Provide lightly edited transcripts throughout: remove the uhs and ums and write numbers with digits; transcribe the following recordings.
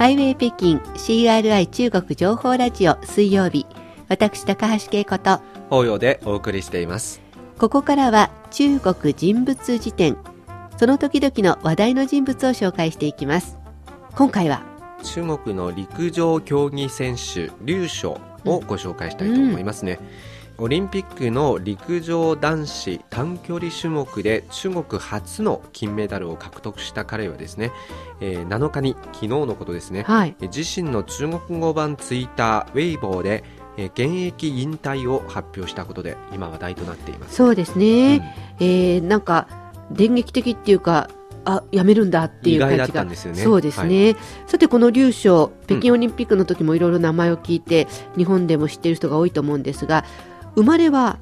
ハイウェイ北京 CRI 中国情報ラジオ水曜日、私高橋恵子と応用でお送りしています。ここからは中国人物辞典、その時々の話題の人物を紹介していきます。今回は中国の陸上競技選手劉翔をご紹介したいと思いますね。オリンピックの陸上男子短距離種目で中国初の金メダルを獲得した彼はですね、7日に昨日のことですね、自身の中国語版ツイッターウェイボーで現役引退を発表したことで今話題となっています。そうですね、なんか電撃的っていうか、あ、やめるんだっていう感じが意外だったんですよね。そうですね、さてこの劉翔、北京オリンピックの時もいろいろ名前を聞いて、日本でも知っている人が多いと思うんですが、生まれは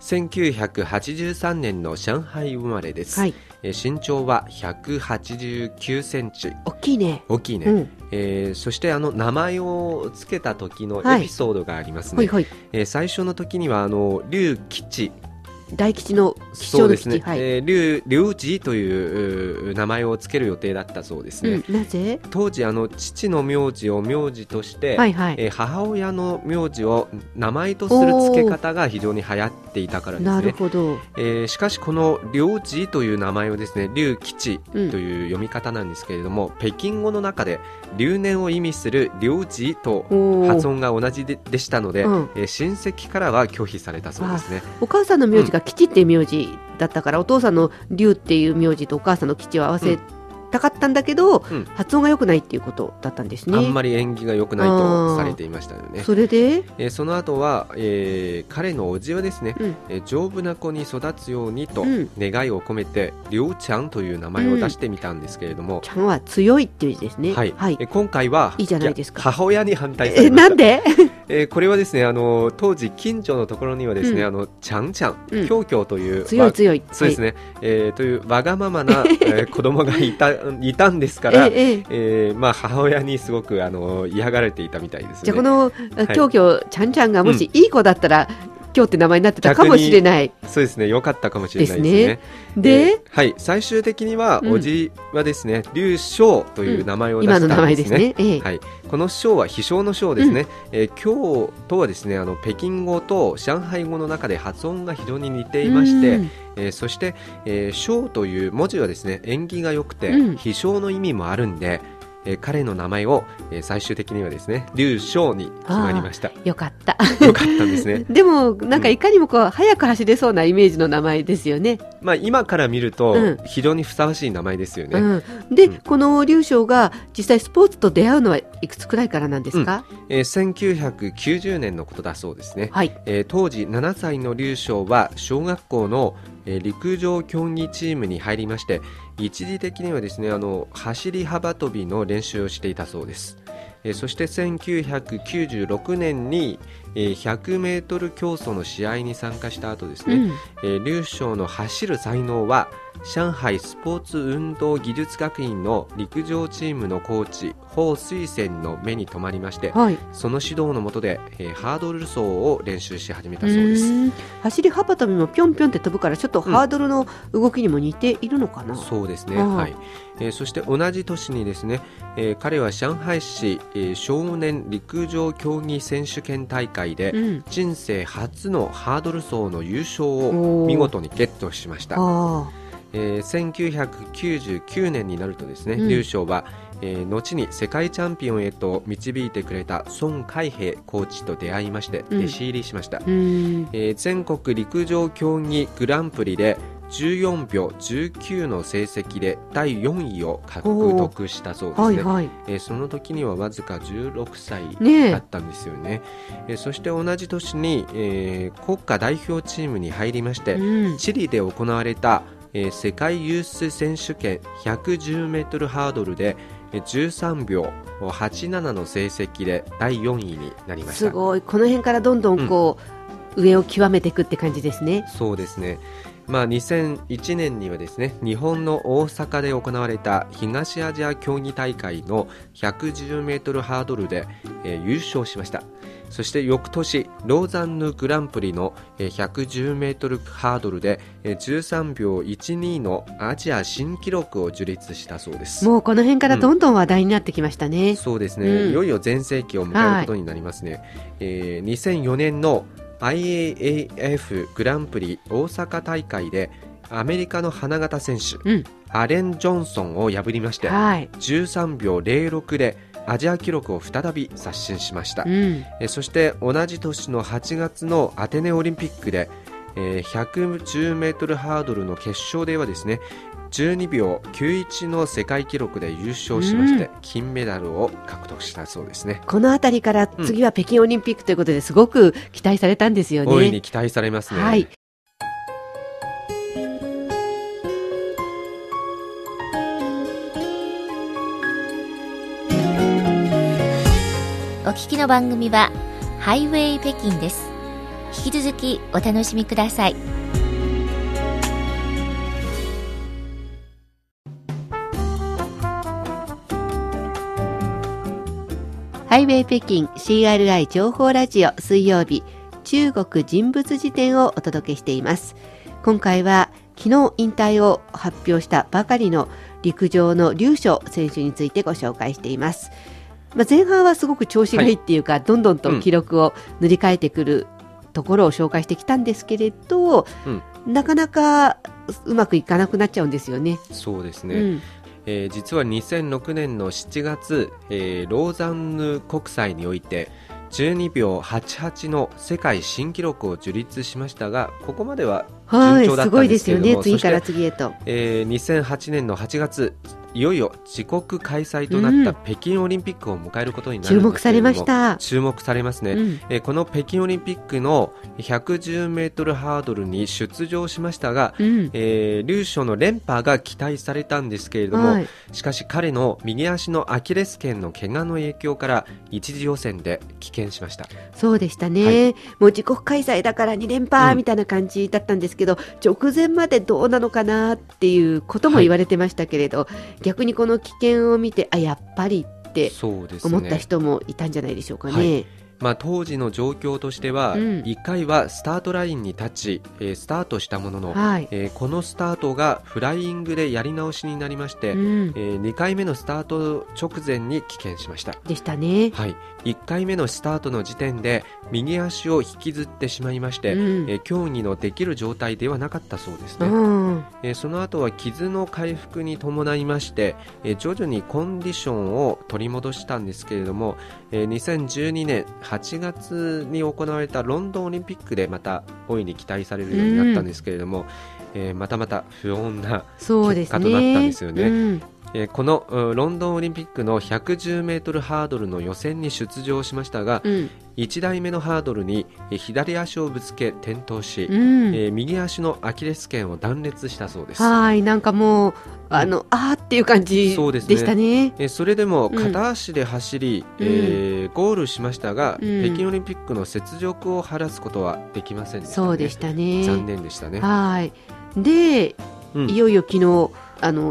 1983年の上海生まれです、身長は189センチ。大きいね。大きいね、そして名前をつけた時のエピソードがありますね、最初の時には劉吉、大吉の吉祥の吉、劉治という名前をつける予定だったそうですね、なぜ当時父の名字を名字として、母親の名字を名前とする付け方が非常に流行っていたからですね。なるほど、しかしこの劉治という名前をですね、劉吉という読み方なんですけれども、北京語の中で留年を意味する劉治と発音が同じ でしたので、親戚からは拒否されたそうですね。お母さんの名字が吉っていう名字だったから、お父さんの龍っていう名字とお母さんの吉を合わせたかったんだけど、発音が良くないっていうことだったんですね。あんまり縁起が良くないとされていましたよね。それで、その後は、彼の叔父はですね、丈夫な子に育つようにと願いを込めて劉ちゃんという名前を出してみたんですけれども、ちゃんは強いっていう字ですね。今回はいいじゃないですか、母親に反対されました。なんでこれはですね、当時近所のところにはですね、ちゃんちゃん、きょうきょうという強い強い、そうですね、というわがままな子供がいたんですから、母親にすごく嫌がられていたみたいですね。じゃあこのきょうきょう、ちゃんちゃんがもしいい子だったら、今日って名前になってたかもしれない。そうですね、良かったかもしれないですね。で、最終的にはおじはですね、劉翔という名前を出したんですね。今の名前ですね、この翔は飛翔の翔ですね、今日とはですね、北京語と上海語の中で発音が非常に似ていまして、そして、翔という文字はですね、縁起が良くて、飛翔の意味もあるんで、彼の名前を最終的にはですね、劉翔に決まりました。よかったよかったんですねでもなんかいかにもこう、早く走れそうなイメージの名前ですよね。今から見ると非常にふさわしい名前ですよね、で、この劉翔が実際スポーツと出会うのはいくつくらいからなんですか？1990年のことだそうですね、当時7歳の劉翔は小学校の陸上競技チームに入りまして、一時的にはですね、走り幅跳びの練習をしていたそうです。そして1996年に100メートル競争の試合に参加した後ですね、劉翔の走る才能は上海スポーツ運動技術学院の陸上チームのコーチホウ・スイセンの目に留まりまして、その指導の下で、ハードル走を練習し始めたそうです。走り幅跳びもぴょんぴょんって飛ぶから、ちょっとハードルの動きにも似ているのかな、そうですね、そして同じ年にですね、彼は上海市、少年陸上競技選手権大会で、人生初のハードル走の優勝を見事にゲットしました。1999年になるとですね、劉翔は、後に世界チャンピオンへと導いてくれた孫海兵コーチと出会いまして、弟子入りしました、全国陸上競技グランプリで14秒19の成績で第4位を獲得したそうですね、その時にはわずか16歳だったんですよ ね。そして同じ年に、国家代表チームに入りまして、チリで行われた世界ユース選手権110メートルハードルで13秒87の成績で第4位になりました。すごい、この辺からどんどんこう、上を極めていくって感じですね。そうですね、2001年にはですね、日本の大阪で行われた東アジア競技大会の110メートルハードルで、優勝しました。そして翌年ローザンヌグランプリの110メートルハードルで13秒12のアジア新記録を樹立したそうです。もうこの辺からどんどん話題になってきましたね、うん、そうですね、うん、いよいよ全盛期を迎えることになりますね、はい、2004年の IAAF グランプリ大阪大会でアメリカの花形選手、うん、アレン・ジョンソンを破りまして、はい、13秒06でアジア記録を再び刷新しました、うん、そして同じ年の8月のアテネオリンピックで、110メートルハードルの決勝ではですね12秒91の世界記録で優勝しまして、うん、金メダルを獲得したそうですね。このあたりから次は北京オリンピックということですごく期待されたんですよね、うん、大いに期待されますね、はい。お聞きの番組はハイウェイ北京です。引き続きお楽しみください。ハイウェイ北京 CRI 情報ラジオ水曜日中国人物辞典をお届けしています。今回は昨日引退を発表したばかりの陸上の劉翔選手についてご紹介しています。まあ、前半はすごく調子がいいっていうか、はい、どんどんと記録を塗り替えてくるところを紹介してきたんですけれど、うん、なかなかうまくいかなくなっちゃうんですよね。そうですね、うん、実は2006年の7月、ローザンヌ国際において12秒88の世界新記録を樹立しましたが、ここまでは順調だったんですけれども、はい、すごいですよね、次から次へと、2008年の8月、いよいよ自国開催となった北京オリンピックを迎えることになるんですけれども、注目されました。注目されますね、うん、この北京オリンピックの110メートルハードルに出場しましたが、劉翔の連覇が期待されたんですけれども、はい、しかし彼の右足のアキレス腱の怪我の影響から一次予選で棄権しました。そうでしたね、はい、もう自国開催だから2連覇みたいな感じだったんですけど、うん、直前までどうなのかなっていうことも言われてましたけれど、はい、逆にこの危険を見て、あ、やっぱりって思った人もいたんじゃないでしょうかね。そうですね、はい、まあ、当時の状況としては、うん、1回はスタートラインに立ち、スタートしたものの、はい、このスタートがフライングでやり直しになりまして、うん、2回目のスタート直前に棄権しました。でしたね、はい、1回目のスタートの時点で右足を引きずってしまいまして、うん、競技のできる状態ではなかったそうですね、うん、その後は傷の回復に伴いまして、徐々にコンディションを取り戻したんですけれども、2012年8月に行われたロンドンオリンピックでまた大いに期待されるようになったんですけれども、うん、またまた不穏な結果となったんですよね。そうですね、うん、このロンドンオリンピックの110メートルハードルの予選に出場しましたが、うん、1台目のハードルに左足をぶつけ転倒し、うん、右足のアキレス腱を断裂したそうです。はい、なんかもうあーっていう感じでしたね。 それでも片足で走り、うん、ゴールしましたが、うん、北京オリンピックの雪辱を晴らすことはできませんでしたね。そうでしたね、残念でしたね。はい、で、うん、いよいよ昨日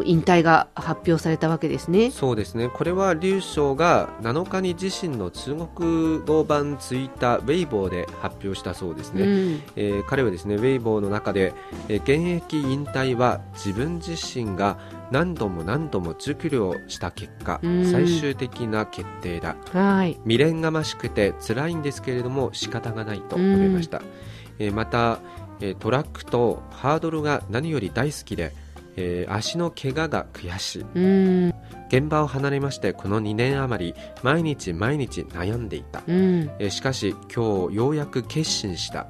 引退が発表されたわけですね。そうですね、これは劉翔が7日に自身の中国語版ツイッターウェイボーで発表したそうですね、うん、彼はですねウェイボーの中で、現役引退は自分自身が何度も何度も熟慮した結果、うん、最終的な決定だ、はい、未練がましくて辛いんですけれども仕方がないと述べました、うん、またトラックとハードルが何より大好きで足の怪我が悔しい、うん、現場を離れましてこの2年余り毎日毎日悩んでいた、うん、しかし今日ようやく決心した、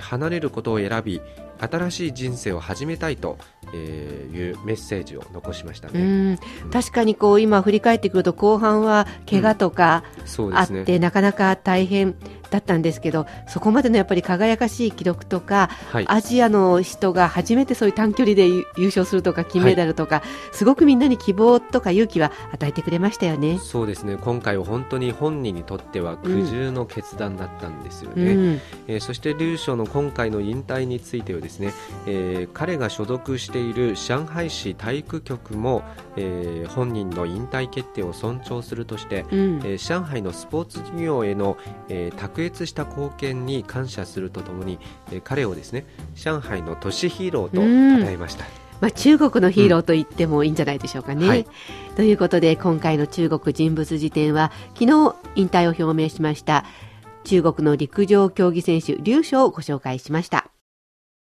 離れることを選び新しい人生を始めたいというメッセージを残しましたね、うんうん、確かにこう今振り返ってくると後半は怪我とかあって、うん、そうですね、なかなか大変だったんですけど、そこまでのやっぱり輝かしい記録とか、はい、アジアの人が初めてそういう短距離で優勝するとか金メダルとか、はい、すごくみんなに希望とか勇気は与えてくれましたよね。そうですね、今回は本当に本人にとっては苦渋の決断だったんですよね、うん、そして劉少の今回の引退についてはですね、彼が所属している上海市体育局も、本人の引退決定を尊重するとして、うん、上海のスポーツ事業への、卓越した貢献に感謝するとともに、彼をですね上海の都市ヒーローと称えました。まあ、中国のヒーローと言ってもいいんじゃないでしょうかね、うん、はい、ということで今回の中国人物辞典は昨日引退を表明しました中国の陸上競技選手劉少をご紹介しました。